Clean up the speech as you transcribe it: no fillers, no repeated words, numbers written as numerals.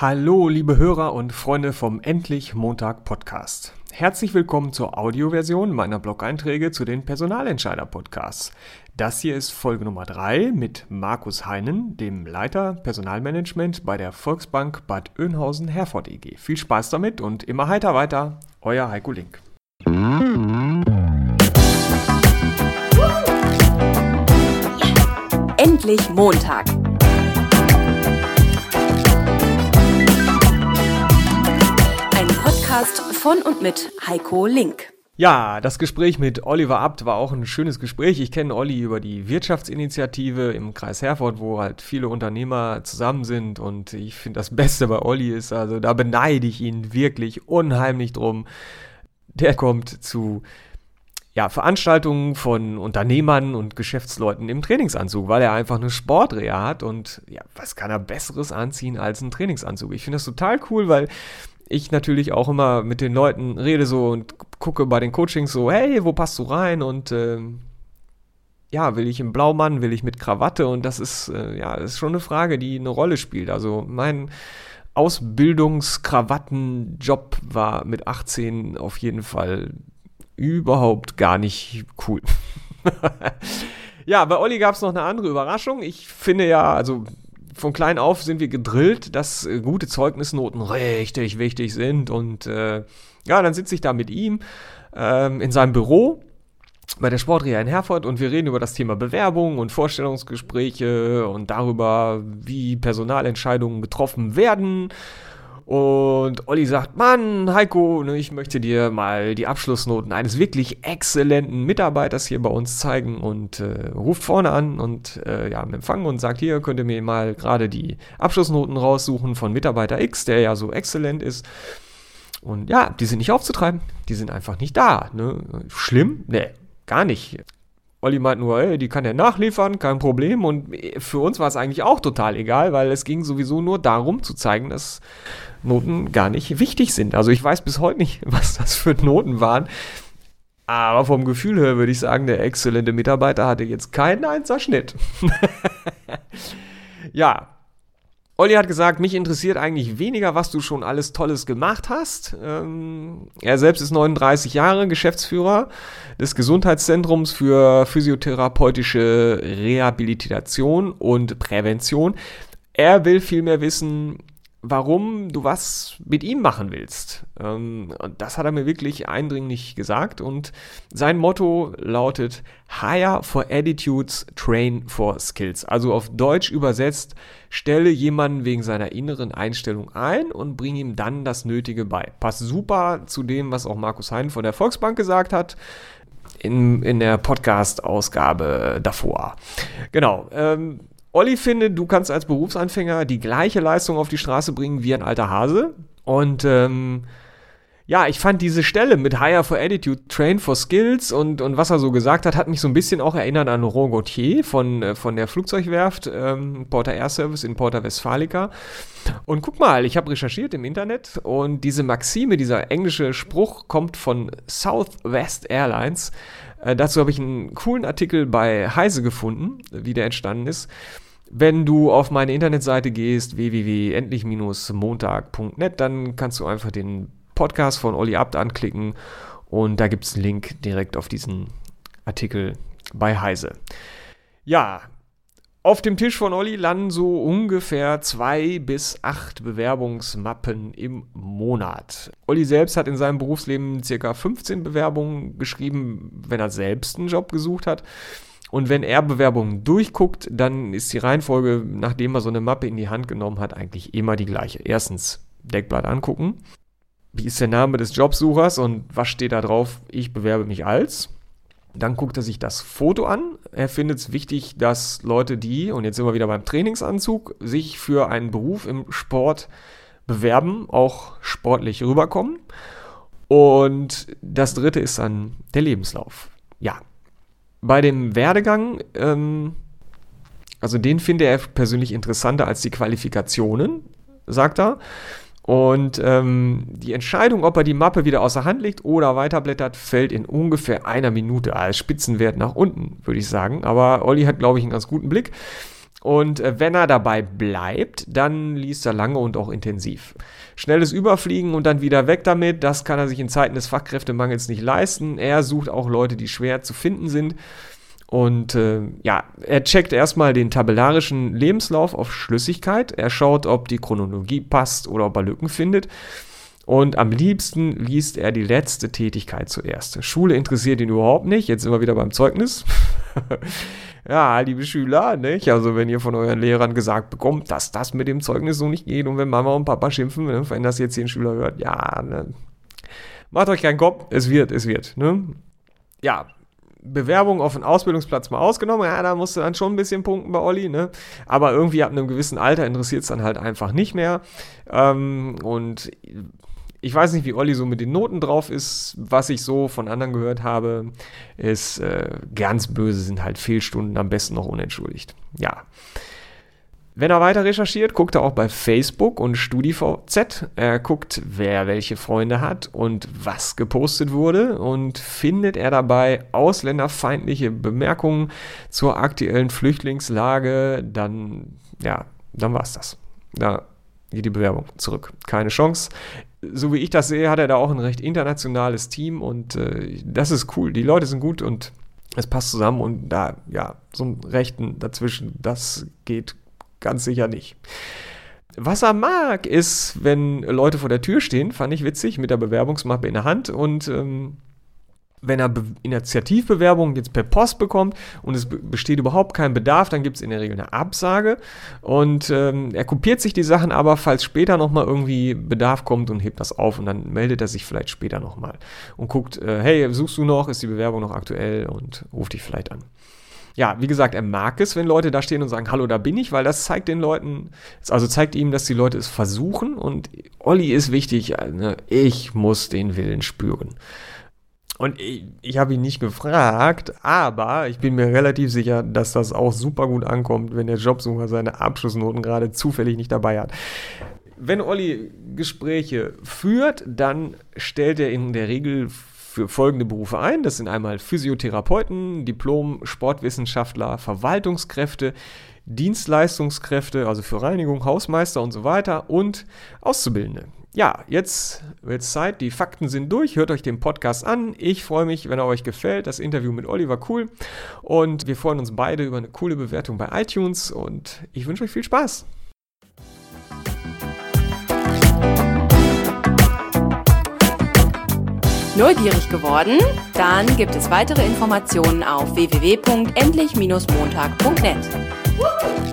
Hallo liebe Hörer und Freunde vom Endlich Montag Podcast. Herzlich willkommen zur Audioversion meiner Blog-Einträge zu den Personalentscheider-Podcasts. Das hier ist Folge Nummer 3 mit Markus Heinen, dem Leiter Personalmanagement bei der Volksbank Bad Oeynhausen-Herford EG. Viel Spaß damit und immer heiter weiter, euer Heiko Link. Endlich Montag. Von und mit Heiko Link. Ja, das Gespräch mit Oliver Abt war auch ein schönes Gespräch. Ich kenne Olli über die Wirtschaftsinitiative im Kreis Herford, wo halt viele Unternehmer zusammen sind, und ich finde, das Beste bei Olli ist, also da beneide ich ihn wirklich unheimlich drum. Der kommt zu Veranstaltungen von Unternehmern und Geschäftsleuten im Trainingsanzug, weil er einfach eine Sportreha hat, und was kann er Besseres anziehen als einen Trainingsanzug? Ich finde das total cool, weil ich natürlich auch immer mit den Leuten rede so und gucke bei den Coachings so, hey, wo passt du rein? Und will ich im Blaumann, will ich mit Krawatte? Und das ist ist schon eine Frage, die eine Rolle spielt. Also mein Ausbildungskrawattenjob war mit 18 auf jeden Fall überhaupt gar nicht cool. Ja, bei Olli gab es noch eine andere Überraschung. Ich finde von klein auf sind wir gedrillt, dass gute Zeugnisnoten richtig wichtig sind, und dann sitze ich da mit ihm in seinem Büro bei der Sport Reha in Herford, und wir reden über das Thema Bewerbung und Vorstellungsgespräche und darüber, wie Personalentscheidungen getroffen werden. Und Olli sagt, Mann, Heiko, ich möchte dir mal die Abschlussnoten eines wirklich exzellenten Mitarbeiters hier bei uns zeigen, und ruft vorne an und am Empfang und sagt, hier könnt ihr mir mal gerade die Abschlussnoten raussuchen von Mitarbeiter X, der ja so exzellent ist. Und ja, die sind nicht aufzutreiben, die sind einfach nicht da. Ne? Schlimm? Nee, gar nicht. Olli meint nur, ey, die kann er nachliefern, kein Problem. Und für uns war es eigentlich auch total egal, weil es ging sowieso nur darum, zu zeigen, dass Noten gar nicht wichtig sind. Also ich weiß bis heute nicht, was das für Noten waren. Aber vom Gefühl her würde ich sagen, der exzellente Mitarbeiter hatte jetzt keinen Einserschnitt. Ja. Olli hat gesagt, mich interessiert eigentlich weniger, was du schon alles Tolles gemacht hast. Er selbst ist 39 Jahre, Geschäftsführer des Gesundheitszentrums für physiotherapeutische Rehabilitation und Prävention. Er will vielmehr wissen, warum du was mit ihm machen willst. Das hat er mir wirklich eindringlich gesagt, und sein Motto lautet Hire for Attitudes, Train for Skills. Also auf Deutsch übersetzt, stelle jemanden wegen seiner inneren Einstellung ein und bring ihm dann das Nötige bei. Passt super zu dem, was auch Markus Heinen von der Volksbank gesagt hat in der Podcast-Ausgabe davor. Genau. Olli findet, du kannst als Berufsanfänger die gleiche Leistung auf die Straße bringen wie ein alter Hase. Und ich fand diese Stelle mit Hire for Attitude, Train for Skills und was er so gesagt hat, hat mich so ein bisschen auch erinnert an Ron Gauthier von der Flugzeugwerft, Porta Air Service in Porta Westfalica. Und guck mal, ich habe recherchiert im Internet, und diese Maxime, dieser englische Spruch kommt von Southwest Airlines. Dazu habe ich einen coolen Artikel bei Heise gefunden, wie der entstanden ist. Wenn du auf meine Internetseite gehst, www.endlich-montag.net, dann kannst du einfach den Podcast von Olli Abt anklicken, und da gibt es einen Link direkt auf diesen Artikel bei Heise. Ja, auf dem Tisch von Olli landen so ungefähr 2 bis 8 Bewerbungsmappen im Monat. Olli selbst hat in seinem Berufsleben ca. 15 Bewerbungen geschrieben, wenn er selbst einen Job gesucht hat. Und wenn er Bewerbungen durchguckt, dann ist die Reihenfolge, nachdem er so eine Mappe in die Hand genommen hat, eigentlich immer die gleiche. Erstens, Deckblatt angucken. Wie ist der Name des Jobsuchers und was steht da drauf? Ich bewerbe mich als... Dann guckt er sich das Foto an. Er findet es wichtig, dass Leute, und jetzt sind wir wieder beim Trainingsanzug, sich für einen Beruf im Sport bewerben, auch sportlich rüberkommen. Und das Dritte ist dann der Lebenslauf. Ja, bei dem Werdegang, den finde er persönlich interessanter als die Qualifikationen, sagt er. Und die Entscheidung, ob er die Mappe wieder außer Hand legt oder weiterblättert, fällt in ungefähr einer Minute als Spitzenwert nach unten, würde ich sagen. Aber Olli hat, glaube ich, einen ganz guten Blick. Und wenn er dabei bleibt, dann liest er lange und auch intensiv. Schnelles Überfliegen und dann wieder weg damit, das kann er sich in Zeiten des Fachkräftemangels nicht leisten. Er sucht auch Leute, die schwer zu finden sind. Und er checkt erstmal den tabellarischen Lebenslauf auf Schlüssigkeit. Er schaut, ob die Chronologie passt oder ob er Lücken findet. Und am liebsten liest er die letzte Tätigkeit zuerst. Schule interessiert ihn überhaupt nicht. Jetzt sind wir wieder beim Zeugnis. Ja, liebe Schüler, nicht? Also wenn ihr von euren Lehrern gesagt bekommt, dass das mit dem Zeugnis so nicht geht und wenn Mama und Papa schimpfen, wenn das jetzt hier ein Schüler hört, ja, ne? Macht euch keinen Kopf, es wird, ne? Ja, Bewerbung auf einen Ausbildungsplatz mal ausgenommen, ja, da musst du dann schon ein bisschen punkten bei Olli, ne? Aber irgendwie ab einem gewissen Alter interessiert es dann halt einfach nicht mehr. Und ich weiß nicht, wie Olli so mit den Noten drauf ist. Was ich so von anderen gehört habe, ist ganz böse sind halt Fehlstunden, am besten noch unentschuldigt. Ja. Wenn er weiter recherchiert, guckt er auch bei Facebook und StudiVZ. Er guckt, wer welche Freunde hat und was gepostet wurde und findet er dabei ausländerfeindliche Bemerkungen zur aktuellen Flüchtlingslage, dann war's das. Da geht die Bewerbung zurück. Keine Chance. So wie ich das sehe, hat er da auch ein recht internationales Team und das ist cool. Die Leute sind gut und es passt zusammen und da, ja, so einen Rechten dazwischen, das geht ganz sicher nicht. Was er mag, ist, wenn Leute vor der Tür stehen, fand ich witzig, mit der Bewerbungsmappe in der Hand und wenn er Initiativbewerbungen jetzt per Post bekommt und es besteht überhaupt kein Bedarf, dann gibt es in der Regel eine Absage und er kopiert sich die Sachen aber, falls später nochmal irgendwie Bedarf kommt und hebt das auf und dann meldet er sich vielleicht später nochmal und guckt, hey, suchst du noch, ist die Bewerbung noch aktuell und ruft dich vielleicht an. Ja, wie gesagt, er mag es, wenn Leute da stehen und sagen, hallo, da bin ich, weil das zeigt den Leuten, also zeigt ihm, dass die Leute es versuchen und Olli ist wichtig, ne? Ich muss den Willen spüren. Und ich habe ihn nicht gefragt, aber ich bin mir relativ sicher, dass das auch super gut ankommt, wenn der Jobsucher seine Abschlussnoten gerade zufällig nicht dabei hat. Wenn Olli Gespräche führt, dann stellt er in der Regel für folgende Berufe ein. Das sind einmal Physiotherapeuten, Diplom-Sportwissenschaftler, Verwaltungskräfte, Dienstleistungskräfte, also für Reinigung, Hausmeister und so weiter und Auszubildende. Ja, jetzt wird's Zeit, die Fakten sind durch, hört euch den Podcast an. Ich freue mich, wenn er euch gefällt. Das Interview mit Olli war cool und wir freuen uns beide über eine coole Bewertung bei iTunes und ich wünsche euch viel Spaß. Neugierig geworden? Dann gibt es weitere Informationen auf www.endlich-montag.net.